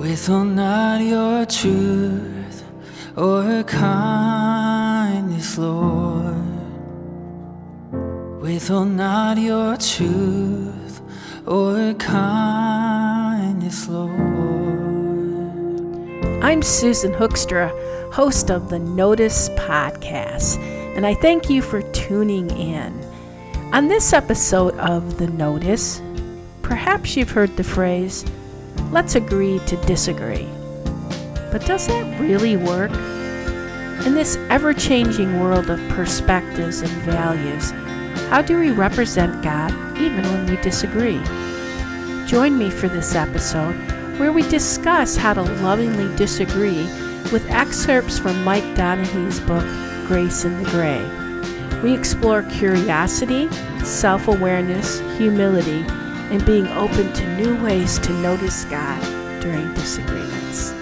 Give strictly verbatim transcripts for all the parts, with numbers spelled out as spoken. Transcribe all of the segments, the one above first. Withhold not your truth or kindness, Lord. Withhold not your truth or kindness, Lord. I'm Susan Hookstra, host of the Notice Podcast, and I thank you for tuning in. On this episode of The Notice, perhaps you've heard the phrase, let's agree to disagree. But does that really work? In this ever-changing world of perspectives and values, how do we represent God even when we disagree? Join me for this episode where we discuss how to lovingly disagree with excerpts from Mike Donehey's book, Grace in the Grey. We explore curiosity, self-awareness, humility, and being open to new ways to notice God during disagreements.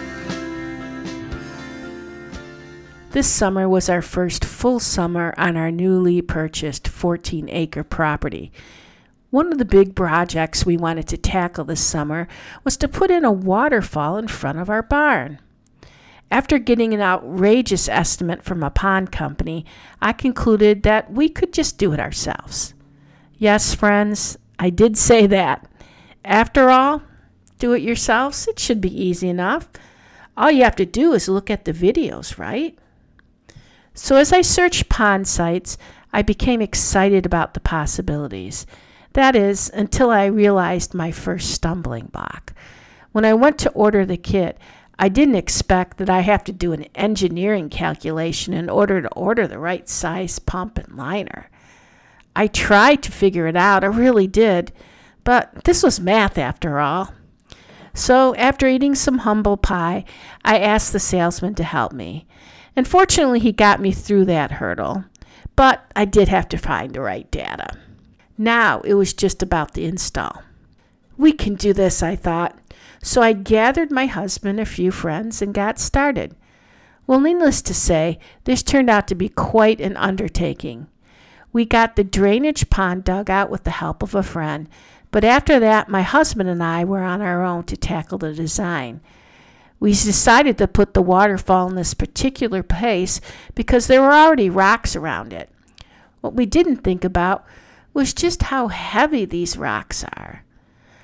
This summer was our first full summer on our newly purchased fourteen acre property. One of the big projects we wanted to tackle this summer was to put in a waterfall in front of our barn. After getting an outrageous estimate from a pond company, I concluded that we could just do it ourselves. Yes, friends, I did say that. After all, do it yourselves. It should be easy enough. All you have to do is look at the videos, right? So as I searched pond sites, I became excited about the possibilities. That is, until I realized my first stumbling block. When I went to order the kit, I didn't expect that I have to do an engineering calculation in order to order the right size pump and liner. I tried to figure it out, I really did, but this was math after all. So after eating some humble pie, I asked the salesman to help me. And fortunately, he got me through that hurdle, but I did have to find the right data. Now it was just about the install. We can do this, I thought. So I gathered my husband, a few friends, and got started. Well, needless to say, this turned out to be quite an undertaking. We got the drainage pond dug out with the help of a friend, but after that, my husband and I were on our own to tackle the design. We decided to put the waterfall in this particular place because there were already rocks around it. What we didn't think about was just how heavy these rocks are.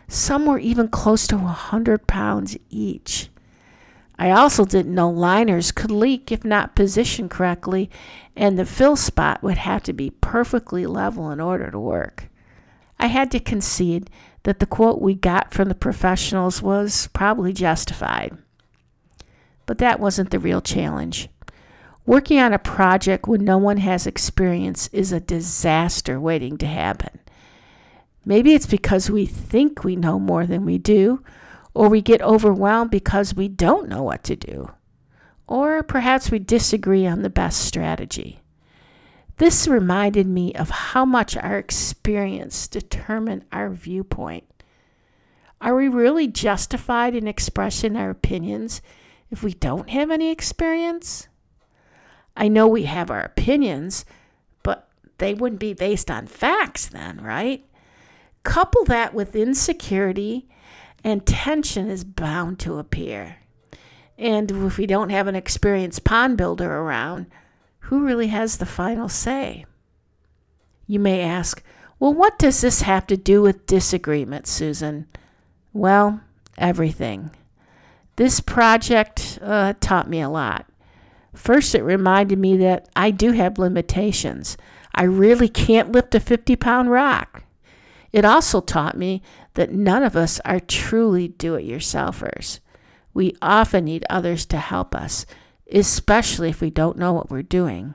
Some were even close to one hundred pounds each. I also didn't know liners could leak if not positioned correctly, and the fill spot would have to be perfectly level in order to work. I had to concede that the quote we got from the professionals was probably justified. But that wasn't the real challenge. Working on a project when no one has experience is a disaster waiting to happen. Maybe it's because we think we know more than we do, or we get overwhelmed because we don't know what to do. Or perhaps we disagree on the best strategy. This reminded me of how much our experience determines our viewpoint. Are we really justified in expressing our opinions if we don't have any experience? I know we have our opinions, but they wouldn't be based on facts then, right? Couple that with insecurity, and tension is bound to appear. And if we don't have an experienced pond builder around, who really has the final say? You may ask, well, what does this have to do with disagreement, Susan? Well, everything. This project uh, taught me a lot. First, it reminded me that I do have limitations. I really can't lift a fifty pound rock. It also taught me that none of us are truly do-it-yourselfers. We often need others to help us, especially if we don't know what we're doing.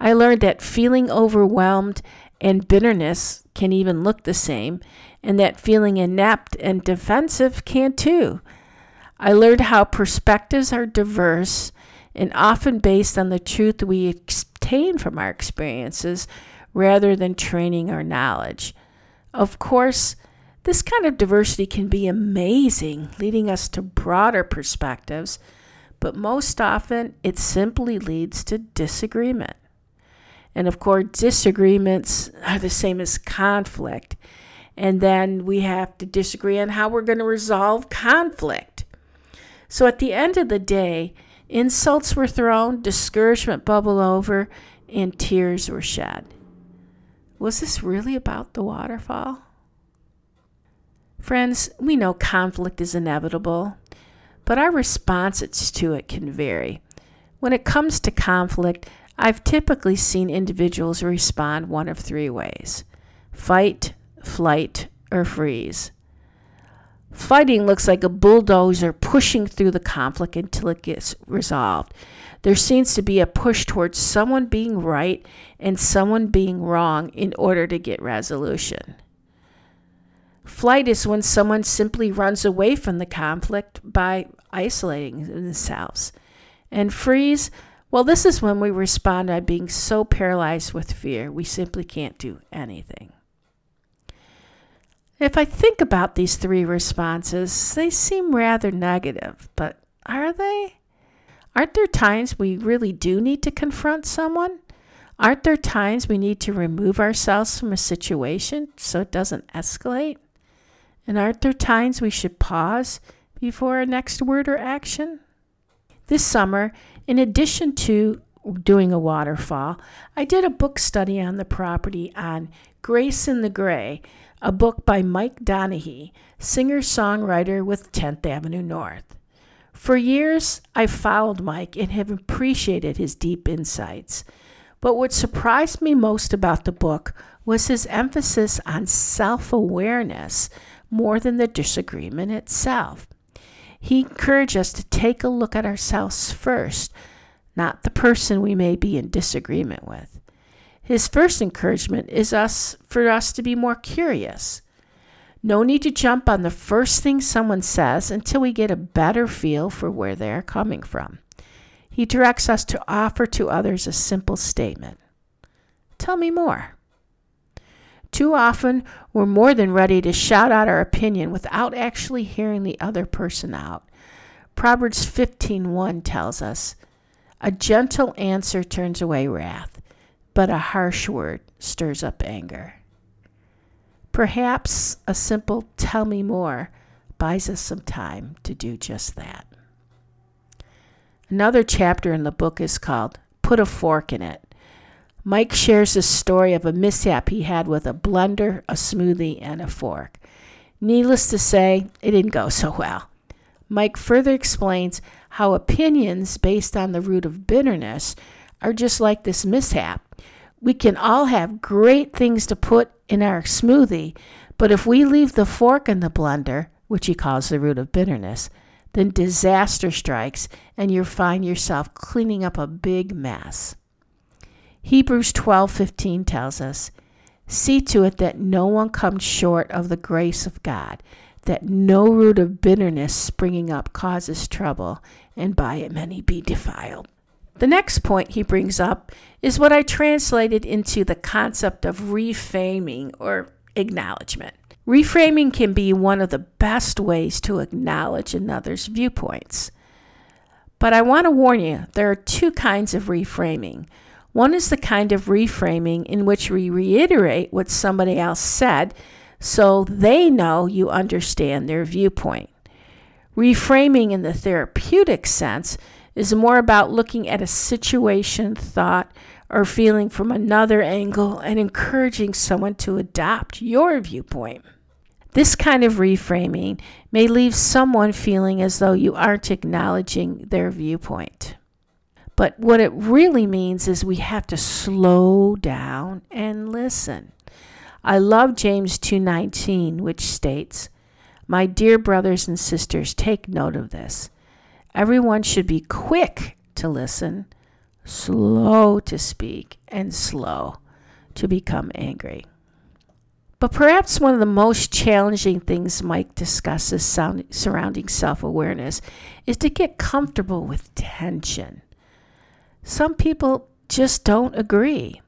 I learned that feeling overwhelmed and bitterness can even look the same, and that feeling inept and defensive can too. I learned how perspectives are diverse and often based on the truth we obtain from our experiences, rather than training or knowledge. Of course, this kind of diversity can be amazing, leading us to broader perspectives, but most often it simply leads to disagreement. And of course, disagreements are the same as conflict, And then we have to disagree on how we're going to resolve conflict. So at the end of the day, insults were thrown, discouragement bubbled over, and tears were shed. Was this really about the waterfall? Friends, we know conflict is inevitable, but our responses to it can vary. When it comes to conflict, I've typically seen individuals respond one of three ways: fight, flight, or freeze. Fighting looks like a bulldozer pushing through the conflict until it gets resolved. There seems to be a push towards someone being right and someone being wrong in order to get resolution. Flight is when someone simply runs away from the conflict by isolating themselves. And freeze, well, this is when we respond by being so paralyzed with fear, we simply can't do anything. If I think about these three responses, they seem rather negative, but are they? Aren't there times we really do need to confront someone? Aren't there times we need to remove ourselves from a situation so it doesn't escalate? And aren't there times we should pause before our next word or action? This summer, in addition to doing a waterfall, I did a book study on the property on Grace in the Grey, a book by Mike Donehey, singer-songwriter with tenth Avenue North. For years, I've followed Mike and have appreciated his deep insights. But what surprised me most about the book was his emphasis on self-awareness more than the disagreement itself. He encouraged us to take a look at ourselves first, not the person we may be in disagreement with. His first encouragement is us for us to be more curious. No need to jump on the first thing someone says until we get a better feel for where they are coming from. He directs us to offer to others a simple statement. Tell me more. Too often, we're more than ready to shout out our opinion without actually hearing the other person out. Proverbs fifteen one tells us, "A gentle answer turns away wrath, but a harsh word stirs up anger." Perhaps a simple "tell me more" buys us some time to do just that. Another chapter in the book is called "Put a Fork in It." Mike shares the story of a mishap he had with a blender, a smoothie, and a fork. Needless to say, it didn't go so well. Mike further explains how opinions based on the root of bitterness are just like this mishap. We can all have great things to put in our smoothie, but if we leave the fork in the blender, which he calls the root of bitterness, then disaster strikes and you find yourself cleaning up a big mess. Hebrews twelve fifteen tells us, "See to it that no one comes short of the grace of God, that no root of bitterness springing up causes trouble, and by it many be defiled." The next point he brings up is what I translated into the concept of reframing or acknowledgement. Reframing can be one of the best ways to acknowledge another's viewpoints. But I want to warn you, there are two kinds of reframing. One is the kind of reframing in which we reiterate what somebody else said so they know you understand their viewpoint. Reframing in the therapeutic sense is more about looking at a situation, thought, or feeling from another angle and encouraging someone to adopt your viewpoint. This kind of reframing may leave someone feeling as though you aren't acknowledging their viewpoint. But what it really means is we have to slow down and listen. I love James two nineteen, which states, "My dear brothers and sisters, take note of this. Everyone should be quick to listen, slow to speak, and slow to become angry." But perhaps one of the most challenging things Mike discusses sound, surrounding self-awareness is to get comfortable with tension. Some people just don't agree.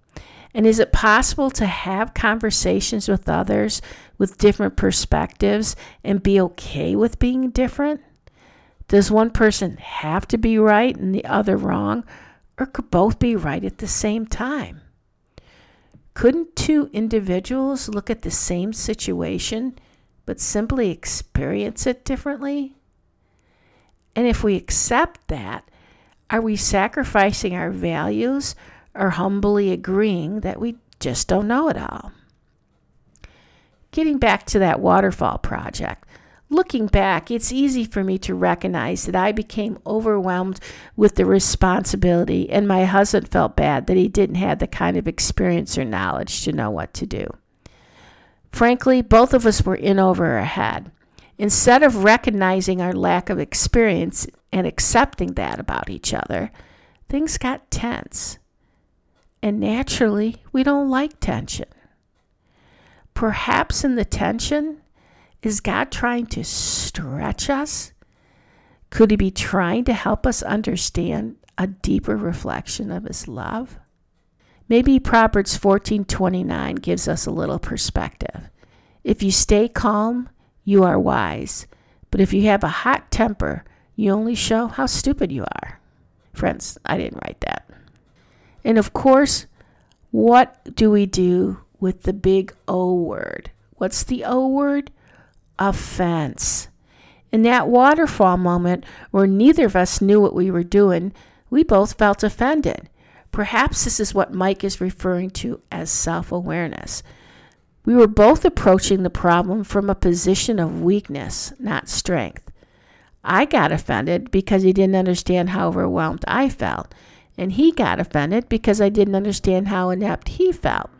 And is it possible to have conversations with others with different perspectives and be okay with being different? Does one person have to be right and the other wrong, or could both be right at the same time? Couldn't two individuals look at the same situation but simply experience it differently? And if we accept that, are we sacrificing our values or humbly agreeing that we just don't know it all? Getting back to that waterfall project, looking back, it's easy for me to recognize that I became overwhelmed with the responsibility, and my husband felt bad that he didn't have the kind of experience or knowledge to know what to do. Frankly, both of us were in over our head. Instead of recognizing our lack of experience and accepting that about each other, things got tense. And naturally, we don't like tension. Perhaps in the tension, is God trying to stretch us? Could he be trying to help us understand a deeper reflection of his love? Maybe Proverbs fourteen twenty-nine gives us a little perspective. If you stay calm, you are wise. But if you have a hot temper, you only show how stupid you are. Friends, I didn't write that. And of course, what do we do with the big O word? What's the O word? Offense. In that waterfall moment where neither of us knew what we were doing, we both felt offended. Perhaps this is what Mike is referring to as self-awareness. We were both approaching the problem from a position of weakness, not strength. I got offended because he didn't understand how overwhelmed I felt, and he got offended because I didn't understand how inept he felt.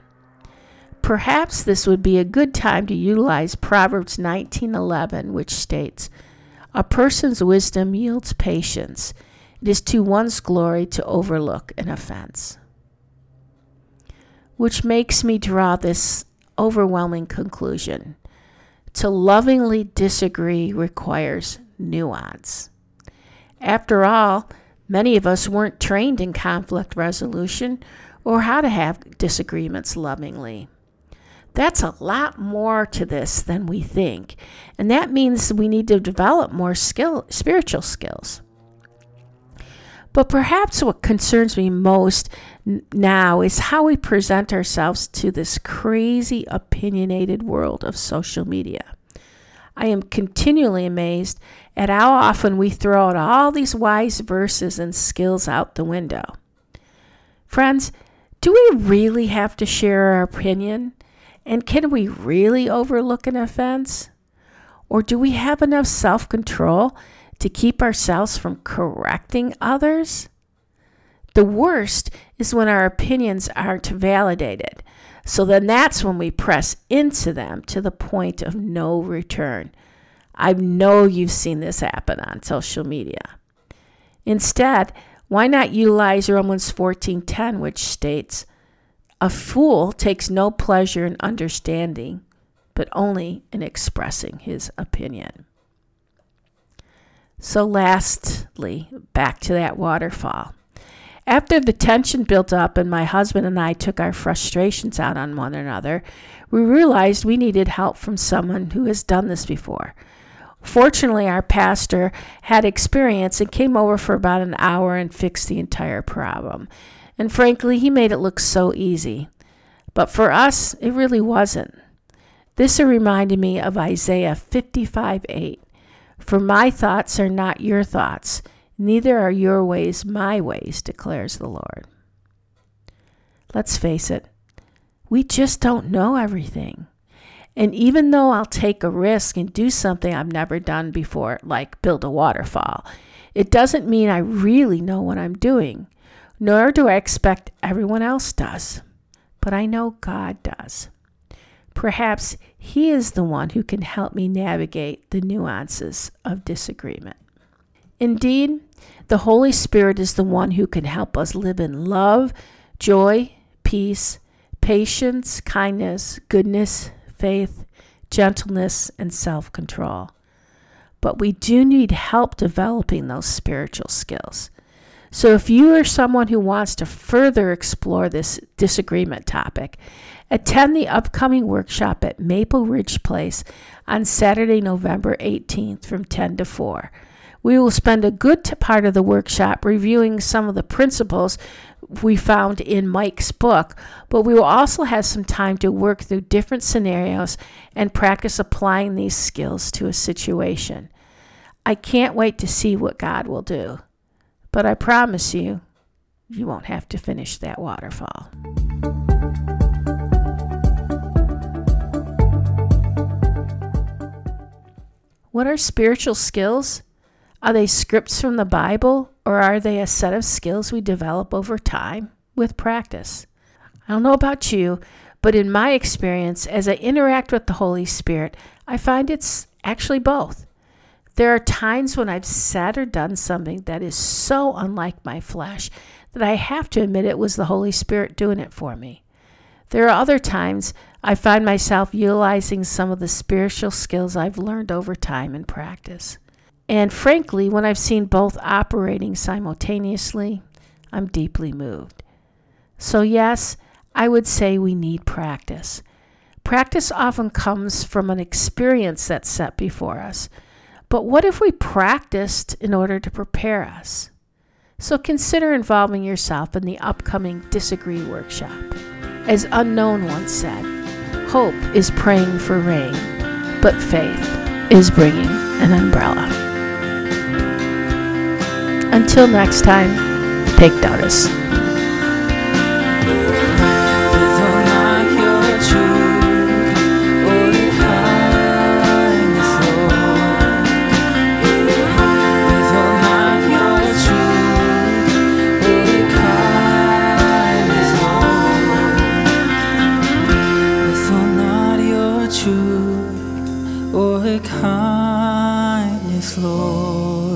Perhaps this would be a good time to utilize Proverbs nineteen eleven, which states, "A person's wisdom yields patience. It is to one's glory to overlook an offense." Which makes me draw this overwhelming conclusion. To lovingly disagree requires nuance. After all, many of us weren't trained in conflict resolution or how to have disagreements lovingly. That's a lot more to this than we think. And that means we need to develop more skill, spiritual skills. But perhaps what concerns me most n- now is how we present ourselves to this crazy, opinionated world of social media. I am continually amazed at how often we throw out all these wise verses and skills out the window. Friends, do we really have to share our opinion? And can we really overlook an offense? Or do we have enough self-control to keep ourselves from correcting others? The worst is when our opinions aren't validated. So then that's when we press into them to the point of no return. I know you've seen this happen on social media. Instead, why not utilize Romans fourteen ten, which states, "A fool takes no pleasure in understanding, but only in expressing his opinion." So lastly, back to that waterfall. After the tension built up and my husband and I took our frustrations out on one another, we realized we needed help from someone who has done this before. Fortunately, our pastor had experience and came over for about an hour and fixed the entire problem. And frankly, he made it look so easy. But for us, it really wasn't. This reminded me of Isaiah fifty-five eight. "For my thoughts are not your thoughts, neither are your ways my ways, declares the Lord." Let's face it, we just don't know everything. And even though I'll take a risk and do something I've never done before, like build a waterfall, it doesn't mean I really know what I'm doing. Nor do I expect everyone else does, but I know God does. Perhaps he is the one who can help me navigate the nuances of disagreement. Indeed, the Holy Spirit is the one who can help us live in love, joy, peace, patience, kindness, goodness, faith, gentleness, and self-control. But we do need help developing those spiritual skills. So if you are someone who wants to further explore this disagreement topic, attend the upcoming workshop at Maple Ridge Place on Saturday, November eighteenth from ten to four, We will spend a good t- part of the workshop reviewing some of the principles we found in Mike's book, but we will also have some time to work through different scenarios and practice applying these skills to a situation. I can't wait to see what God will do, but I promise you, you won't have to finish that waterfall. What are spiritual skills? Are they scripts from the Bible, or are they a set of skills we develop over time with practice? I don't know about you, but in my experience, as I interact with the Holy Spirit, I find it's actually both. There are times when I've said or done something that is so unlike my flesh that I have to admit it was the Holy Spirit doing it for me. There are other times I find myself utilizing some of the spiritual skills I've learned over time in practice. And frankly, when I've seen both operating simultaneously, I'm deeply moved. So yes, I would say we need practice. Practice often comes from an experience that's set before us. But what if we practiced in order to prepare us? So consider involving yourself in the upcoming Disagree workshop. As Unknown once said, hope is praying for rain, but faith is bringing an umbrella. Until next time, take notice. Kindness, Lord.